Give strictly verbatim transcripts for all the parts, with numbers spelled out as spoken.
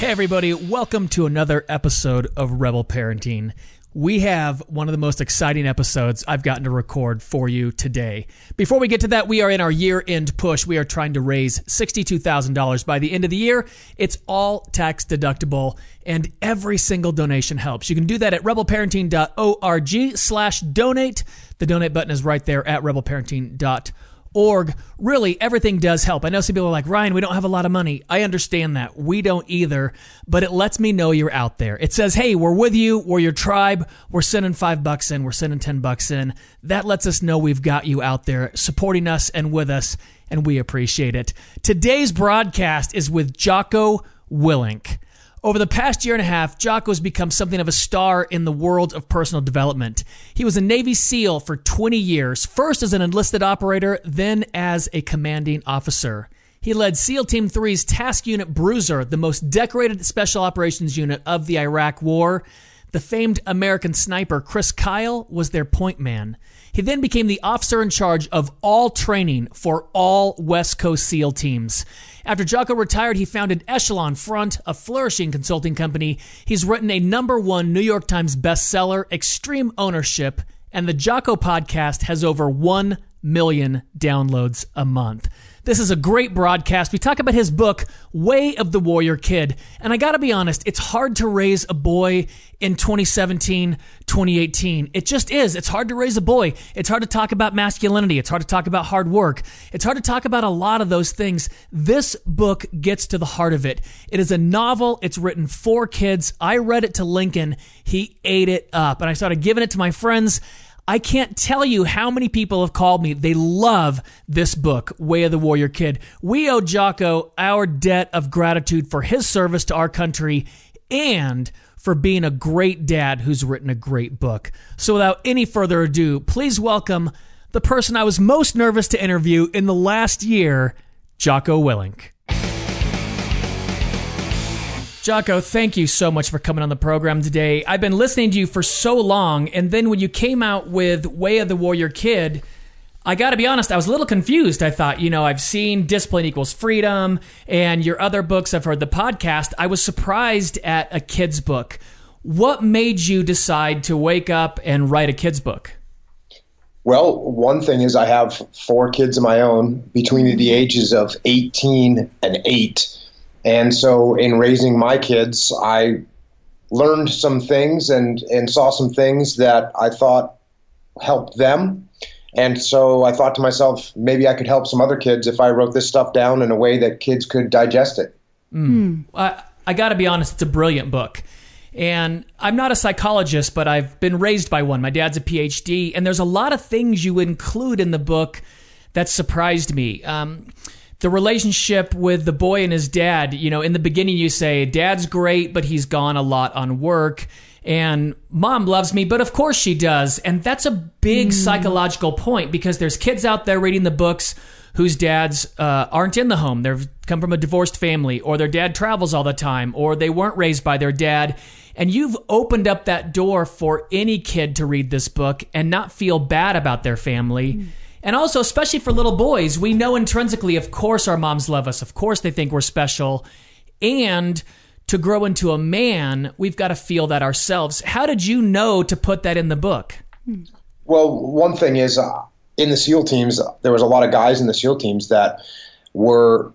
Hey everybody, welcome to another episode of Rebel Parenting. We have one of the most exciting episodes I've gotten to record for you today. Before we get to that, we are in our year-end push. We are trying to raise sixty-two thousand dollars by the end of the year. It's all tax deductible, and every single donation helps. You can do that at rebelparenting.org slash donate. The donate button is right there at rebelparenting dot org. Org, really, everything does help. I know some people are like, Ryan, we don't have a lot of money. I understand that. We don't either, but it lets me know you're out there. It says, hey, we're with you. We're your tribe. We're sending five bucks in. We're sending ten bucks in. That lets us know we've got you out there supporting us and with us, and we appreciate it. Today's broadcast is with Jocko Willink. Over the past year and a half, Jocko's become something of a star in the world of personal development. He was a Navy SEAL for twenty years, first as an enlisted operator, then as a commanding officer. He led SEAL Team three's Task Unit Bruiser, the most decorated special operations unit of the Iraq War. The famed American sniper Chris Kyle was their point man. He then became the officer in charge of all training for all West Coast SEAL teams. After Jocko retired, he founded Echelon Front, a flourishing consulting company. He's written a number one New York Times bestseller, Extreme Ownership, and the Jocko podcast has over one million downloads a month. This is a great broadcast. We talk about his book, Way of the Warrior Kid. And I got to be honest, it's hard to raise a boy in twenty seventeen, twenty eighteen. It just is. It's hard to raise a boy. It's hard to talk about masculinity. It's hard to talk about hard work. It's hard to talk about a lot of those things. This book gets to the heart of it. It is a novel. It's written for kids. I read it to Lincoln. He ate it up. And I started giving it to my friends. I can't tell you how many people have called me. They love this book, Way of the Warrior Kid. We owe Jocko our debt of gratitude for his service to our country and for being a great dad who's written a great book. So without any further ado, please welcome the person I was most nervous to interview in the last year, Jocko Willink. Jocko, thank you so much for coming on the program today. I've been listening to you for so long, and then when you came out with Way of the Warrior Kid, I got to be honest, I was a little confused. I thought, you know, I've seen Discipline Equals Freedom and your other books. I've heard the podcast. I was surprised at a kid's book. What made you decide to wake up and write a kid's book? Well, one thing is I have four kids of my own between the ages of eighteen and eight. And so in raising my kids, I learned some things and, and saw some things that I thought helped them. And so I thought to myself, maybe I could help some other kids if I wrote this stuff down in a way that kids could digest it. Mm. Mm. I, I got to be honest, it's a brilliant book. And I'm not a psychologist, but I've been raised by one. My dad's a P H D, and there's a lot of things you include in the book that surprised me. Um The relationship with the boy and his dad, you know, in the beginning you say, dad's great, but he's gone a lot on work. And mom loves me, but of course she does. And that's a big mm. psychological point, because there's kids out there reading the books whose dads uh, aren't in the home. They've come from a divorced family, or their dad travels all the time, or they weren't raised by their dad. And you've opened up that door for any kid to read this book and not feel bad about their family. Mm. And also, especially for little boys, we know intrinsically, of course, our moms love us. Of course, they think we're special. And to grow into a man, we've got to feel that ourselves. How did you know to put that in the book? Well, one thing is uh, in the SEAL teams, there was a lot of guys in the SEAL teams that were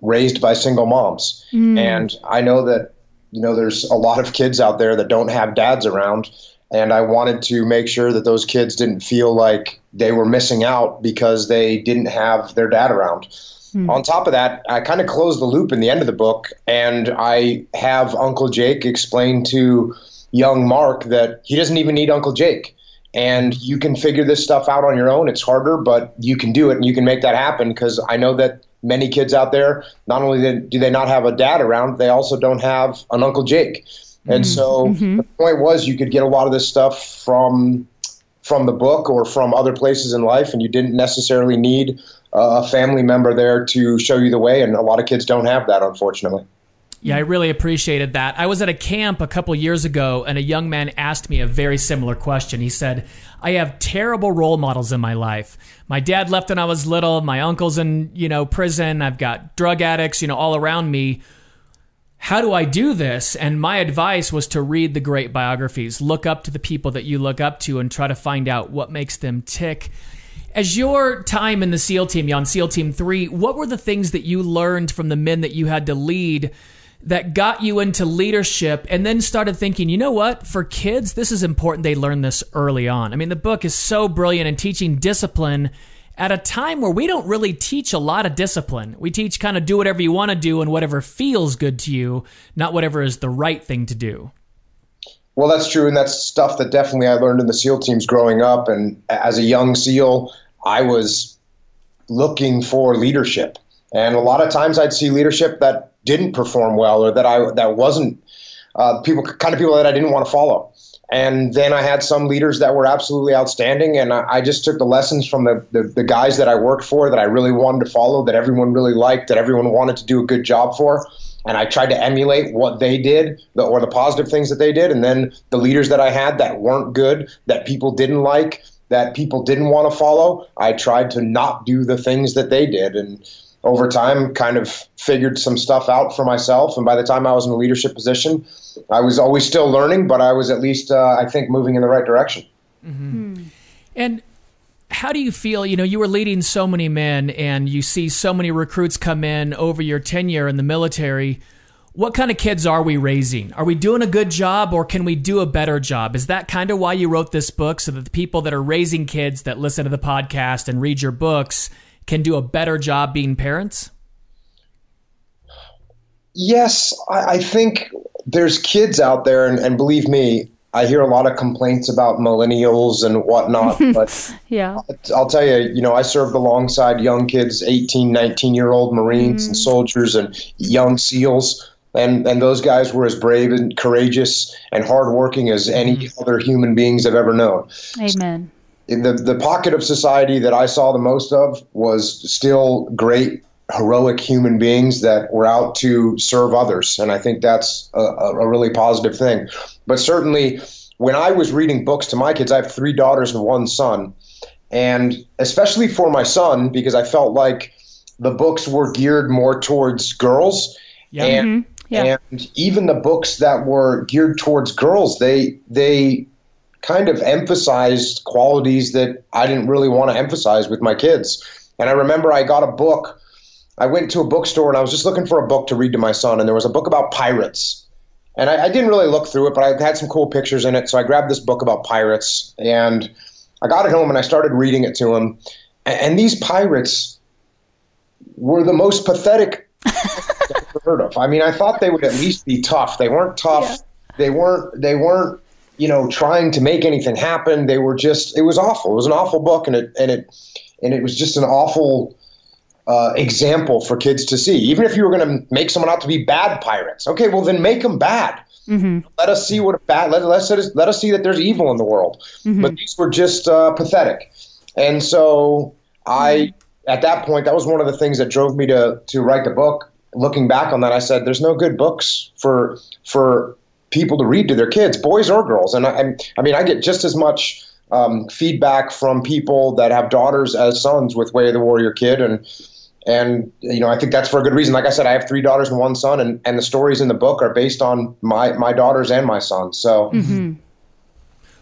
raised by single moms. Mm. And I know that, you know, there's a lot of kids out there that don't have dads around. And I wanted to make sure that those kids didn't feel like they were missing out because they didn't have their dad around. Mm. On top of that, I kind of closed the loop in the end of the book, and I have Uncle Jake explain to young Mark that he doesn't even need Uncle Jake. And you can figure this stuff out on your own. It's harder, but you can do it, and you can make that happen, because I know that many kids out there, not only do they not have a dad around, they also don't have an Uncle Jake. And so mm-hmm. the point was, you could get a lot of this stuff from from the book or from other places in life, and you didn't necessarily need a family member there to show you the way, and a lot of kids don't have that, unfortunately. Yeah, I really appreciated that. I was at a camp a couple years ago, and a young man asked me a very similar question. He said, I have terrible role models in my life. My dad left when I was little. My uncle's in, you know, prison. I've got drug addicts, you know, all around me. how do I do this? And my advice was to read the great biographies, look up to the people that you look up to and try to find out what makes them tick. As your time in the SEAL team, on SEAL Team three, what were the things that you learned from the men that you had to lead that got you into leadership and then started thinking, you know what, for kids, this is important they learn this early on? I mean, the book is so brilliant in teaching discipline at a time where we don't really teach a lot of discipline. We teach kind of do whatever you want to do and whatever feels good to you, not whatever is the right thing to do. Well, that's true, and that's stuff that definitely I learned in the SEAL teams growing up. And as a young SEAL, I was looking for leadership. And a lot of times I'd see leadership that didn't perform well, or that I that wasn't uh, people kind of people that I didn't want to follow. And then I had some leaders that were absolutely outstanding, and I, I just took the lessons from the, the the guys that I worked for, that I really wanted to follow, that everyone really liked, that everyone wanted to do a good job for, and I tried to emulate what they did, the, or the positive things that they did. And then the leaders that I had that weren't good, that people didn't like, that people didn't want to follow, I tried to not do the things that they did. And over time, kind of figured some stuff out for myself. And by the time I was in a leadership position, I was always still learning, but I was at least, uh, I think, moving in the right direction. Mm-hmm. Hmm. And how do you feel, you know, you were leading so many men and you see so many recruits come in over your tenure in the military. What kind of kids are we raising? Are we doing a good job, or can we do a better job? Is that kind of why you wrote this book, so that the people that are raising kids that listen to the podcast and read your books can do a better job being parents? Yes, I, I think there's kids out there, and, and believe me, I hear a lot of complaints about millennials and whatnot, but yeah, I'll, I'll tell you, you know, I served alongside young kids, eighteen, nineteen-year-old Marines mm. and soldiers and young SEALs, and, and those guys were as brave and courageous and hardworking as any mm. other human beings I've ever known. Amen. So, The, the pocket of society that I saw the most of was still great, heroic human beings that were out to serve others. And I think that's a, a really positive thing. But certainly when I was reading books to my kids, I have three daughters and one son. And especially for my son, because I felt like the books were geared more towards girls. Yeah. And, mm-hmm. yeah. and even the books that were geared towards girls, they they – kind of emphasized qualities that I didn't really want to emphasize with my kids. And I remember I got a book. I went to a bookstore and I was just looking for a book to read to my son, and there was a book about pirates. And I, I didn't really look through it, but I had some cool pictures in it. So I grabbed this book about pirates, and I got it home and I started reading it to him. And, and these pirates were the most pathetic I've ever heard of. I mean, I thought they would at least be tough. They weren't tough. Yeah. They weren't, they weren't, you know, trying to make anything happen. They were just, it was awful. It was an awful book. And it, and it, and it was just an awful uh, example for kids to see. Even if you were going to make someone out to be bad pirates, okay, well then make them bad. Mm-hmm. Let us see what a bad, let, let us, let us see that there's evil in the world. Mm-hmm. But these were just uh, pathetic. And so I, at that point, that was one of the things that drove me to, to write the book. Looking back on that, I said, there's no good books for, for, people to read to their kids, boys or girls. And I, I mean, I get just as much um, feedback from people that have daughters as sons with Way of the Warrior Kid. And, and you know, I think that's for a good reason. Like I said, I have three daughters and one son, and, and the stories in the book are based on my, my daughters and my son. So mm-hmm.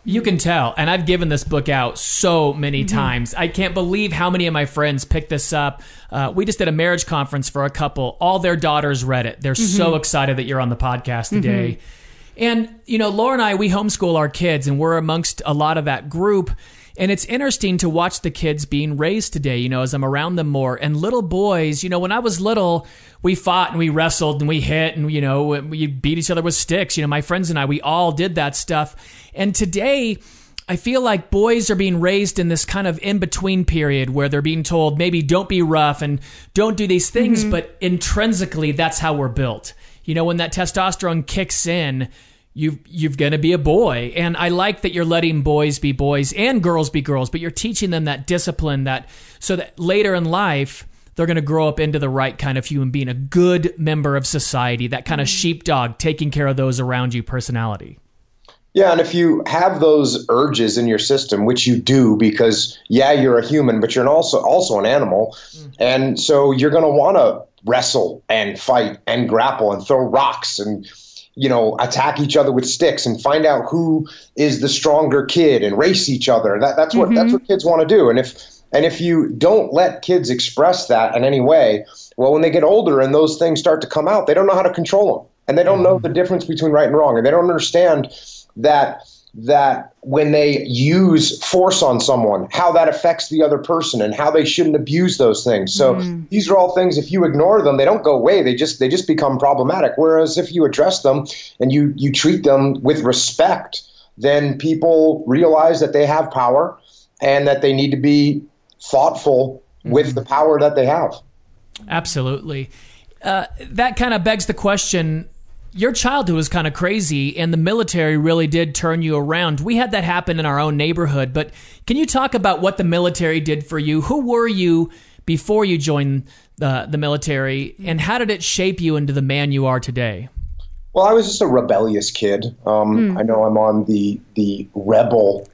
you can tell. And I've given this book out so many mm-hmm. times. I can't believe how many of my friends picked this up. Uh, we just did a marriage conference for a couple. All their daughters read it. They're mm-hmm. so excited that you're on the podcast today. Mm-hmm. And, you know, Laura and I, we homeschool our kids, and we're amongst a lot of that group. And it's interesting to watch the kids being raised today, you know, as I'm around them more. And little boys, you know, when I was little, we fought and we wrestled and we hit and, you know, we beat each other with sticks. You know, my friends and I, we all did that stuff. And today, I feel like boys are being raised in this kind of in-between period where they're being told, maybe don't be rough and don't do these things. Mm-hmm. But intrinsically, that's how we're built. You know, when that testosterone kicks in, you've, you've going to be a boy. And I like that you're letting boys be boys and girls be girls, but you're teaching them that discipline, that so that later in life, they're going to grow up into the right kind of human being, a good member of society, that kind of sheepdog, taking care of those around you personality. Yeah, and if you have those urges in your system, which you do, because yeah, you're a human, but you're an also also an animal, mm-hmm. and so you're going to want to wrestle and fight and grapple and throw rocks and, you know, attack each other with sticks and find out who is the stronger kid and race each other. That, that's what, mm-hmm. that's what kids want to do. And if, and if you don't let kids express that in any way, well, when they get older and those things start to come out, they don't know how to control them, and they don't mm-hmm. know the difference between right and wrong. And they don't understand that, that when they use force on someone, how that affects the other person and how they shouldn't abuse those things. So mm. these are all things, if you ignore them, they don't go away. They just, they just become problematic. Whereas if you address them and you, you treat them with respect, then people realize that they have power and that they need to be thoughtful mm. with the power that they have. Absolutely. Uh, that kind of begs the question, your childhood was kind of crazy, and the military really did turn you around. We had that happen in our own neighborhood, but can you talk about what the military did for you? Who were you before you joined the, the military, and how did it shape you into the man you are today? Well, I was just a rebellious kid. Um, mm. I know I'm on the the rebel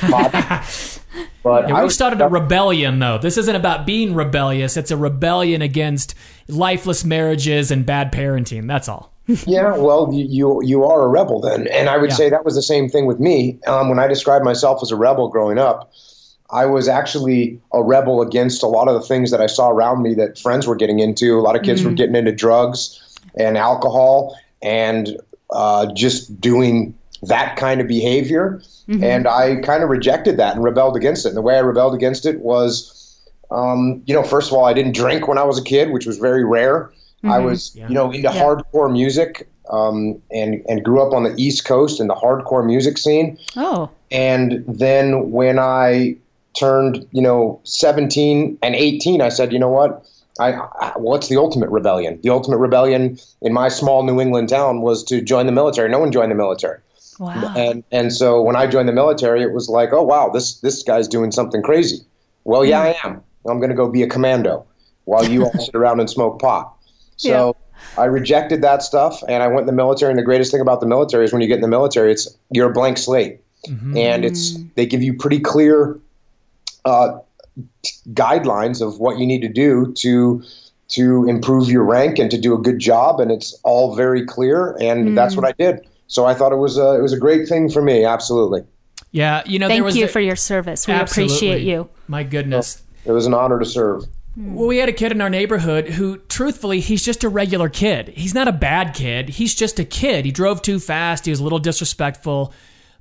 podcast. But yeah, we started a rebellion, though. This isn't about being rebellious. It's a rebellion against lifeless marriages and bad parenting. That's all. Yeah, well, you you are a rebel then. And I would yeah. say that was the same thing with me. Um, when I described myself as a rebel growing up, I was actually a rebel against a lot of the things that I saw around me that friends were getting into. A lot of kids mm. were getting into drugs and alcohol and uh, just doing that kind of behavior. Mm-hmm. And I kind of rejected that and rebelled against it. And the way I rebelled against it was, um, you know, first of all, I didn't drink when I was a kid, which was very rare. Mm-hmm. I was, yeah. you know, into yeah. hardcore music, um, and, and grew up on the East Coast in the hardcore music scene. Oh. And then when I turned, you know, seventeen and eighteen, I said, you know what? I, I, what's the ultimate rebellion? The ultimate rebellion in my small New England town was to join the military. No one joined the military. Wow. And and so when I joined the military, it was like, oh, wow, this this guy's doing something crazy. Well, yeah, I am. I'm going to go be a commando while you all sit around and smoke pot. So yeah. I rejected that stuff, and I went in the military. And the greatest thing about the military is when you get in the military, it's you're a blank slate. Mm-hmm. And it's they give you pretty clear uh, guidelines of what you need to do to to improve your rank and to do a good job. And it's all very clear, and mm. that's what I did. So I thought it was a, it was a great thing for me. Absolutely. Yeah. You know, Thank there was you a, for your service. We absolutely. appreciate you. My goodness. Well, it was an honor to serve. Well, we had a kid in our neighborhood who, truthfully, he's just a regular kid. He's not a bad kid. He's just a kid. He drove too fast. He was a little disrespectful,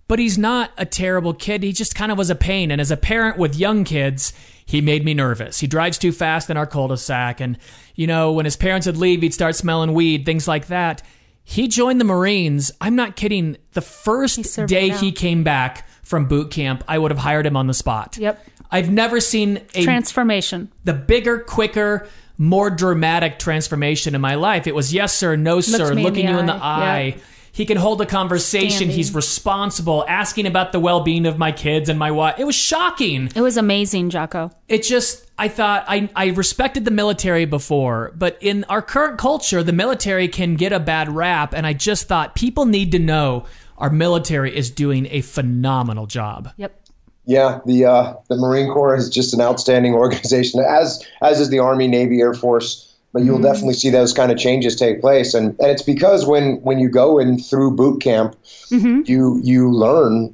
but he's not a terrible kid. He just kind of was a pain. And as a parent with young kids, he made me nervous. He drives too fast in our cul-de-sac. And, you know, when his parents would leave, he'd start smelling weed, things like that. He joined the Marines. I'm not kidding. The first day he came back from boot camp, I would have hired him on the spot. Yep. I've never seen a transformation, the bigger, quicker, more dramatic transformation in my life. It was yes, sir, no, sir, looking you in the eye. Yeah. He can hold a conversation. Standing. He's responsible, asking about the well-being of my kids and my wife. It was shocking. It was amazing, Jocko. It just, I thought, I, I respected the military before, but in our current culture, the military can get a bad rap, and I just thought people need to know our military is doing a phenomenal job. Yep. Yeah, the uh, the Marine Corps is just an outstanding organization, as as is the Army, Navy, Air Force. But you'll mm-hmm. definitely see those kind of changes take place. And, and it's because when, when you go in through boot camp, mm-hmm. you you learn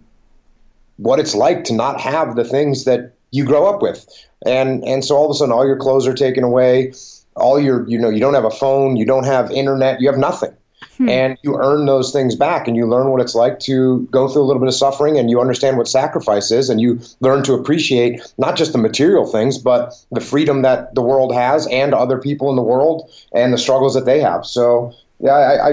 what it's like to not have the things that you grow up with. And and so all of a sudden all your clothes are taken away, all your you know, you don't have a phone, you don't have internet, you have nothing. Hmm. And you earn those things back, and you learn what it's like to go through a little bit of suffering, and you understand what sacrifice is, and you learn to appreciate not just the material things, but the freedom that the world has and other people in the world and the struggles that they have. So, yeah, I I,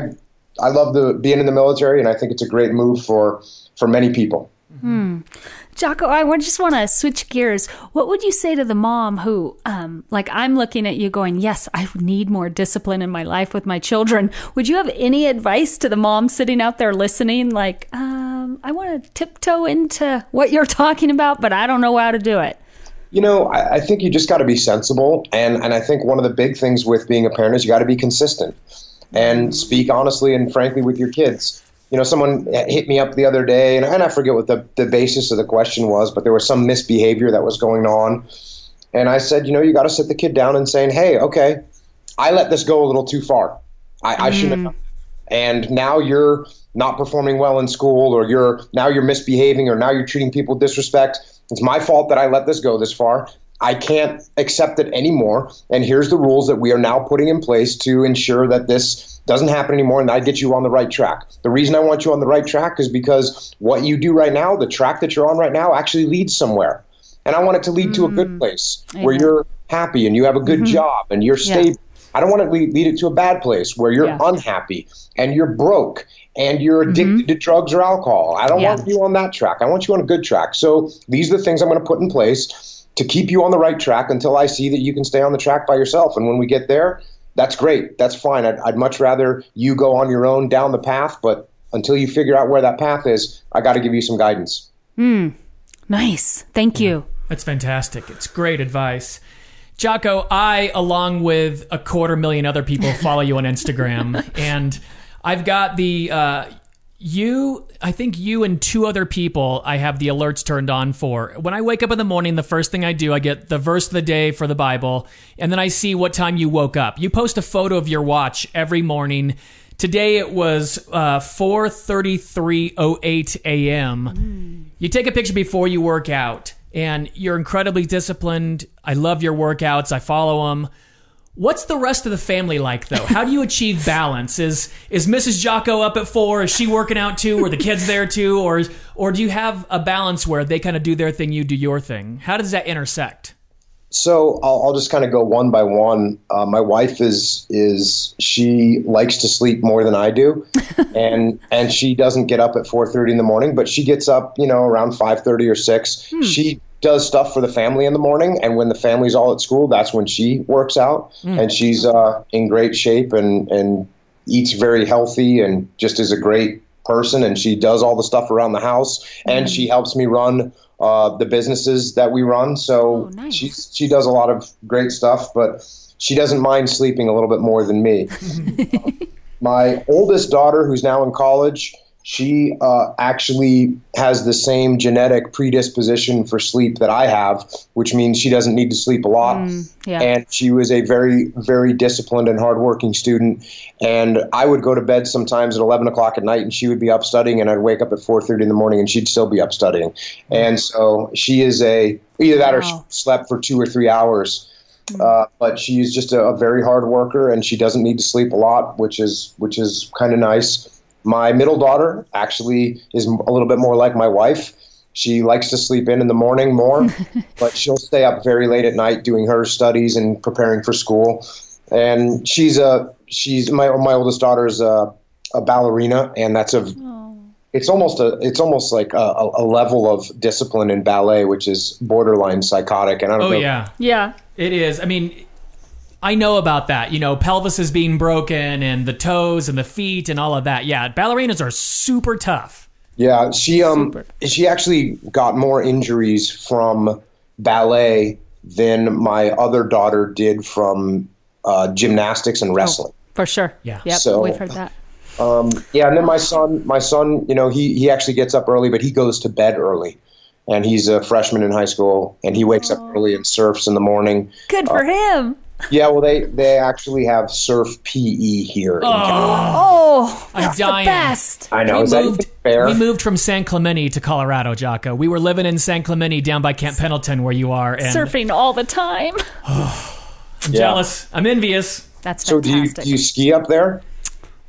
I love the being in the military, and I think it's a great move for, for many people. Hmm. Jocko, I just want to switch gears. What would you say to the mom who, um, like I'm looking at you going, yes, I need more discipline in my life with my children. Would you have any advice to the mom sitting out there listening? Like, um, I want to tiptoe into what you're talking about, but I don't know how to do it. You know, I, I think you just got to be sensible. And, and I think one of the big things with being a parent is you got to be consistent and speak honestly and frankly with your kids. You know, someone hit me up the other day, and, and I forget what the, the basis of the question was, but there was some misbehavior that was going on. And I said, you know, you got to sit the kid down and saying, hey, okay, I let this go a little too far. I, mm. I shouldn't have. And now you're not performing well in school, or you're now you're misbehaving, or now you're treating people with disrespect. It's my fault that I let this go this far. I can't accept it anymore. And here's the rules that we are now putting in place to ensure that this doesn't happen anymore and I get you on the right track. The reason I want you on the right track is because what you do right now, the track that you're on right now, actually leads somewhere. And I want it to lead mm. to a good place where you're happy and you have a good mm-hmm. job and you're stable. Yeah. I don't want to lead, lead it to a bad place where you're yeah. unhappy and you're broke and you're addicted mm-hmm. to drugs or alcohol. I don't yeah. want you on that track. I want you on a good track. So these are the things I'm going to put in place to keep you on the right track until I see that you can stay on the track by yourself. And when we get there, that's great. That's fine. I'd, I'd much rather you go on your own down the path. But until you figure out where that path is, I got to give you some guidance. Mm. Nice. Thank you. That's fantastic. It's great advice. Jocko, I, along with a quarter million other people, follow you on Instagram. And I've got the, uh, you, I think you and two other people I have the alerts turned on for. When I wake up in the morning, the first thing I do, I get the verse of the day for the Bible. And then I see what time you woke up. You post a photo of your watch every morning. Today it was uh, four thirty-three oh eight a.m. Mm. You take a picture before you work out. And you're incredibly disciplined. I love your workouts. I follow them. What's the rest of the family like, though? How do you achieve balance? Is is Missus Jocko up at four? Is she working out, too? Are the kids there, too? Or, or do you have a balance where they kind of do their thing, you do your thing? How does that intersect? So I'll, I'll just kind of go one by one. Uh, my wife is is she likes to sleep more than I do, and and she doesn't get up at four thirty in the morning, but she gets up, you know, around five thirty or six. Hmm. She does stuff for the family in the morning, and when the family's all at school, that's when she works out, hmm. and she's uh, in great shape and and eats very healthy and just is a great person, and she does all the stuff around the house, and mm-hmm. she helps me run uh, the businesses that we run. So oh, nice. she she does a lot of great stuff, but she doesn't mind sleeping a little bit more than me. um, my oldest daughter, who's now in college, she uh, actually has the same genetic predisposition for sleep that I have, which means she doesn't need to sleep a lot. Mm, yeah. And she was a very, very disciplined and hardworking student. And I would go to bed sometimes at eleven o'clock at night and she would be up studying, and I'd wake up at four thirty in the morning and she'd still be up studying. Mm. And so she is a, either that wow. or she slept for two or three hours. Mm. Uh, but she's just a, a very hard worker, and she doesn't need to sleep a lot, which is, which is kind of nice. My middle daughter actually is a little bit more like my wife. She likes to sleep in in the morning more, but she'll stay up very late at night doing her studies and preparing for school. And she's a she's my my oldest daughter is a, a ballerina, and that's a Aww. it's almost a it's almost like a, a level of discipline in ballet, which is borderline psychotic. And I don't oh, know. Oh yeah, yeah, it is. I mean. I know about that, you know, pelvis is being broken and the toes and the feet and all of that. Yeah, ballerinas are super tough. Yeah, she um super. she actually got more injuries from ballet than my other daughter did from uh, gymnastics and wrestling. Oh, for sure. Yeah. Yep, so, we've heard that. Um, yeah, and then my son, my son, you know, he he actually gets up early, but he goes to bed early. And he's a freshman in high school, and he wakes oh. up early and surfs in the morning. Good for uh, him. Yeah, well, they, they actually have surf P E here. Oh, in oh that's I'm dying. The best. I know. We Is moved, that fair? We moved from San Clemente to Colorado, Jocko. We were living in San Clemente down by Camp Pendleton where you are. And, surfing all the time. Oh, I'm yeah. jealous. I'm envious. That's fantastic. So do you, do you ski up there?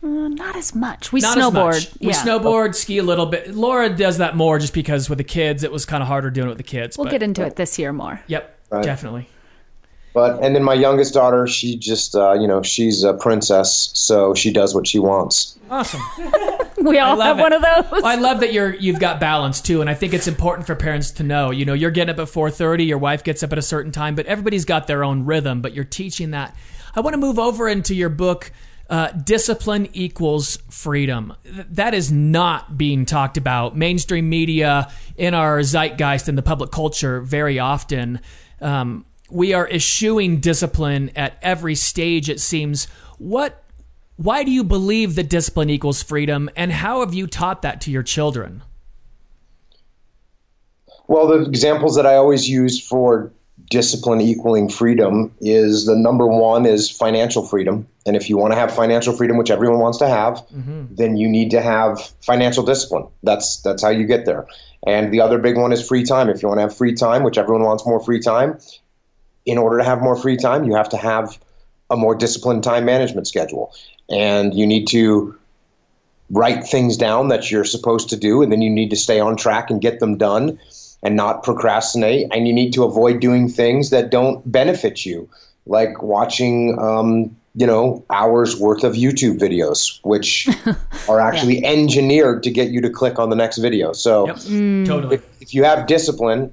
Uh, not as much. We not snowboard. Much. We yeah. snowboard, ski a little bit. Laura does that more just because with the kids, it was kind of harder doing it with the kids. We'll but, get into but, it this year more. Yep, right. Definitely. But and then my youngest daughter, she just, uh, you know, she's a princess, so she does what she wants. Awesome. We all have it. One of those. Well, I love that you're, you've got balance, too, and I think it's important for parents to know. You know, you're getting up at four thirty, your wife gets up at a certain time, but everybody's got their own rhythm, but you're teaching that. I want to move over into your book, uh, Discipline Equals Freedom. That is not being talked about. Mainstream media in our zeitgeist in the public culture very often. Um We are eschewing discipline at every stage, it seems. What, why do you believe that discipline equals freedom, and how have you taught that to your children? Well, the examples that I always use for Discipline Equaling Freedom is the number one is financial freedom. And if you want to have financial freedom, which everyone wants to have, mm-hmm. then you need to have financial discipline. That's that's how you get there. And the other big one is free time. If you want to have free time, which everyone wants more free time, in order to have more free time, you have to have a more disciplined time management schedule. And you need to write things down that you're supposed to do, and then you need to stay on track and get them done and not procrastinate. And you need to avoid doing things that don't benefit you, like watching um, you know, hours worth of YouTube videos, which are actually yeah. engineered to get you to click on the next video. So yep. mm. totally. if, if you have discipline,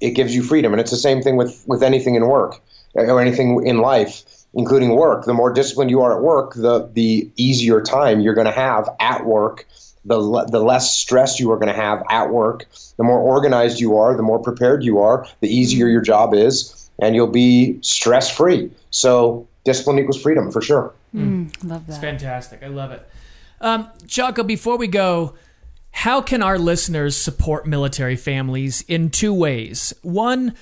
it gives you freedom. And it's the same thing with, with anything in work or anything in life, including work. The more disciplined you are at work, the the easier time you're going to have at work, the le- the less stress you are going to have at work. The more organized you are, the more prepared you are, the easier your job is, and you'll be stress-free. So discipline equals freedom for sure. Mm, love that. It's fantastic. I love it. Um, Jocko, before we go, how can our listeners support military families in two ways? One,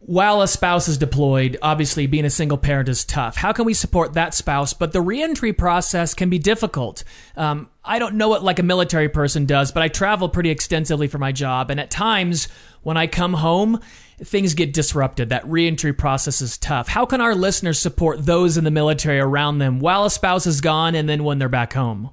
while a spouse is deployed, obviously being a single parent is tough. How can we support that spouse? But the reentry process can be difficult. Um, I don't know what like a military person does, but I travel pretty extensively for my job. And at times when I come home, things get disrupted. That reentry process is tough. How can our listeners support those in the military around them while a spouse is gone and then when they're back home?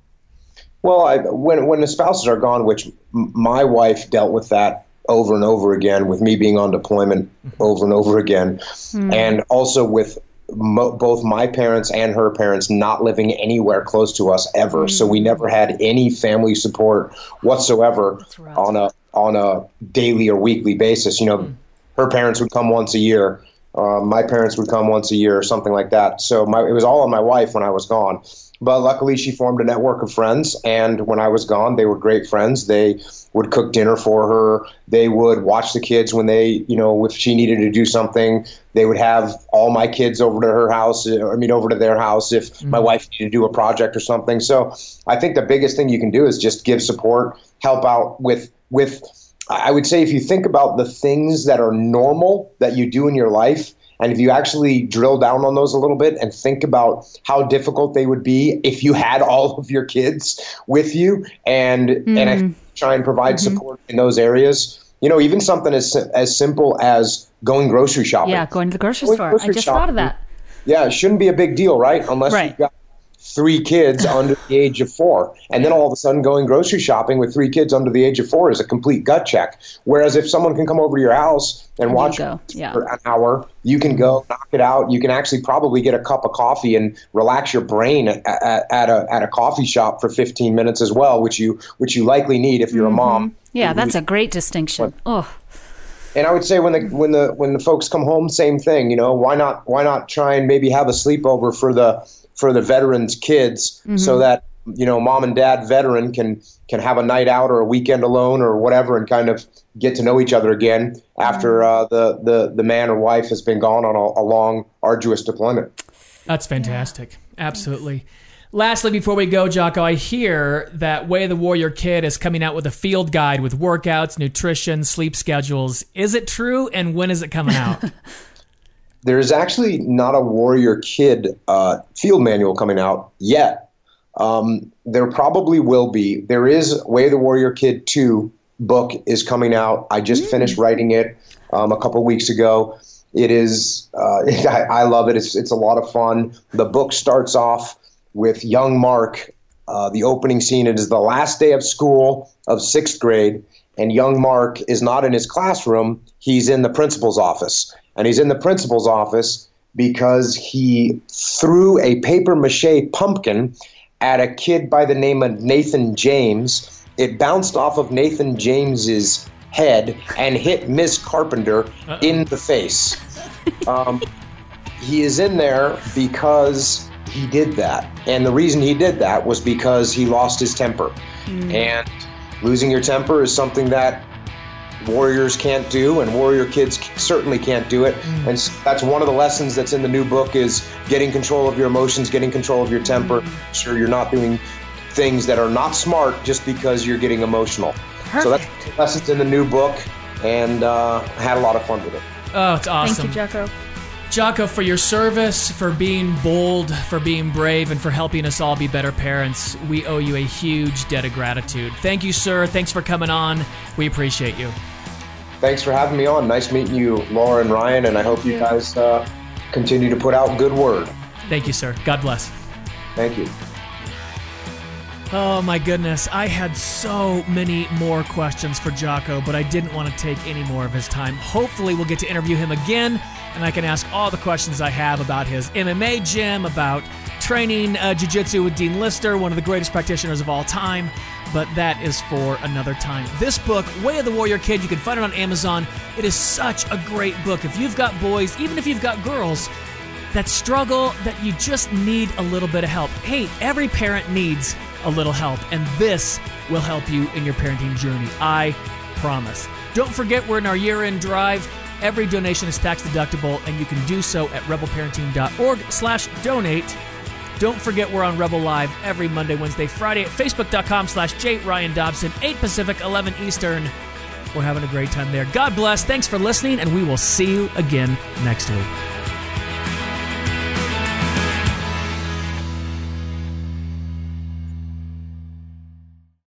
Well, I, when when the spouses are gone, which m- my wife dealt with that over and over again, with me being on deployment over and over again, mm. and also with mo- both my parents and her parents not living anywhere close to us ever, mm. so we never had any family support whatsoever on a on a daily or weekly basis. You know, mm. her parents would come once a year, uh, my parents would come once a year, or something like that. So my, it was all on my wife when I was gone. But luckily, she formed a network of friends, and when I was gone, they were great friends. They would cook dinner for her. They would watch the kids when they, you know, if she needed to do something. They would have all my kids over to her house, or, I mean, over to their house if mm-hmm. my wife needed to do a project or something. So I think the biggest thing you can do is just give support, help out with with. I would say if you think about the things that are normal that you do in your life, and if you actually drill down on those a little bit and think about how difficult they would be if you had all of your kids with you, and mm. and I try and provide mm-hmm. support in those areas. You know, even something as as simple as going grocery shopping. Yeah, going to the grocery going store. Grocery I just shopping. Thought of that. Yeah, it shouldn't be a big deal, right? Unless right. you've got three kids under the age of four. And then all of a sudden going grocery shopping with three kids under the age of four is a complete gut check. Whereas if someone can come over to your house and there watch yeah. for an hour, you can go knock it out. You can actually probably get a cup of coffee and relax your brain at, at, at a at a coffee shop for fifteen minutes as well, which you which you likely need if you're mm-hmm. a mom. Yeah, and that's we, a great distinction. But, oh. And I would say when the when the when the folks come home, same thing, you know, why not why not try and maybe have a sleepover for the for the veterans' kids mm-hmm. so that, you know, mom and dad veteran can can have a night out or a weekend alone or whatever and kind of get to know each other again after uh, the, the, the man or wife has been gone on a, a long, arduous deployment. That's fantastic. Yeah. Absolutely. Thanks. Lastly, before we go, Jocko, I hear that Way of the Warrior Kid is coming out with a field guide with workouts, nutrition, sleep schedules. Is it true, and when is it coming out? There is actually not a Warrior Kid uh, field manual coming out yet. Um, there probably will be. There is Way of the Warrior Kid two book is coming out. I just mm. finished writing it um, a couple weeks ago. It is uh, I, I love it. It's it's a lot of fun. The book starts off with young Mark. Uh, the opening scene. It is the last day of school of sixth grade, and young Mark is not in his classroom. He's in the principal's office. And he's in the principal's office because he threw a papier-mâché pumpkin at a kid by the name of Nathan James. It bounced off of Nathan James's head and hit Miss Carpenter Uh-oh. in the face. Um, he is in there because he did that. And the reason he did that was because he lost his temper. Mm. And losing your temper is something that warriors can't do, and warrior kids certainly can't do it. Mm. And that's one of the lessons that's in the new book is getting control of your emotions, getting control of your temper. Mm. Sure, you're not doing things that are not smart just because you're getting emotional. Perfect. So that's the lessons in the new book, and uh, I had a lot of fun with it. Oh, it's awesome. Thank you, Jocko. Jocko, for your service, for being bold, for being brave, and for helping us all be better parents. We owe you a huge debt of gratitude. Thank you, sir. Thanks for coming on. We appreciate you. Thanks for having me on. Nice meeting you, Laura and Ryan, and I hope you guys uh, continue to put out good word. Thank you, sir. God bless. Thank you. Oh, my goodness. I had so many more questions for Jocko, but I didn't want to take any more of his time. Hopefully, we'll get to interview him again, and I can ask all the questions I have about his M M A gym, about training uh, jiu-jitsu with Dean Lister, one of the greatest practitioners of all time. But that is for another time. This book, Way of the Warrior Kid, you can find it on Amazon. It is such a great book. If you've got boys, even if you've got girls, that struggle, that you just need a little bit of help. Hey, every parent needs a little help, and this will help you in your parenting journey. I promise. Don't forget, we're in our year-end drive. Every donation is tax-deductible, and you can do so at rebel parenting dot org slash donate. Don't forget, we're on Rebel Live every Monday, Wednesday, Friday at facebook dot com slash J Ryan Dobson, eight Pacific, eleven Eastern. We're having a great time there. God bless. Thanks for listening, and we will see you again next week.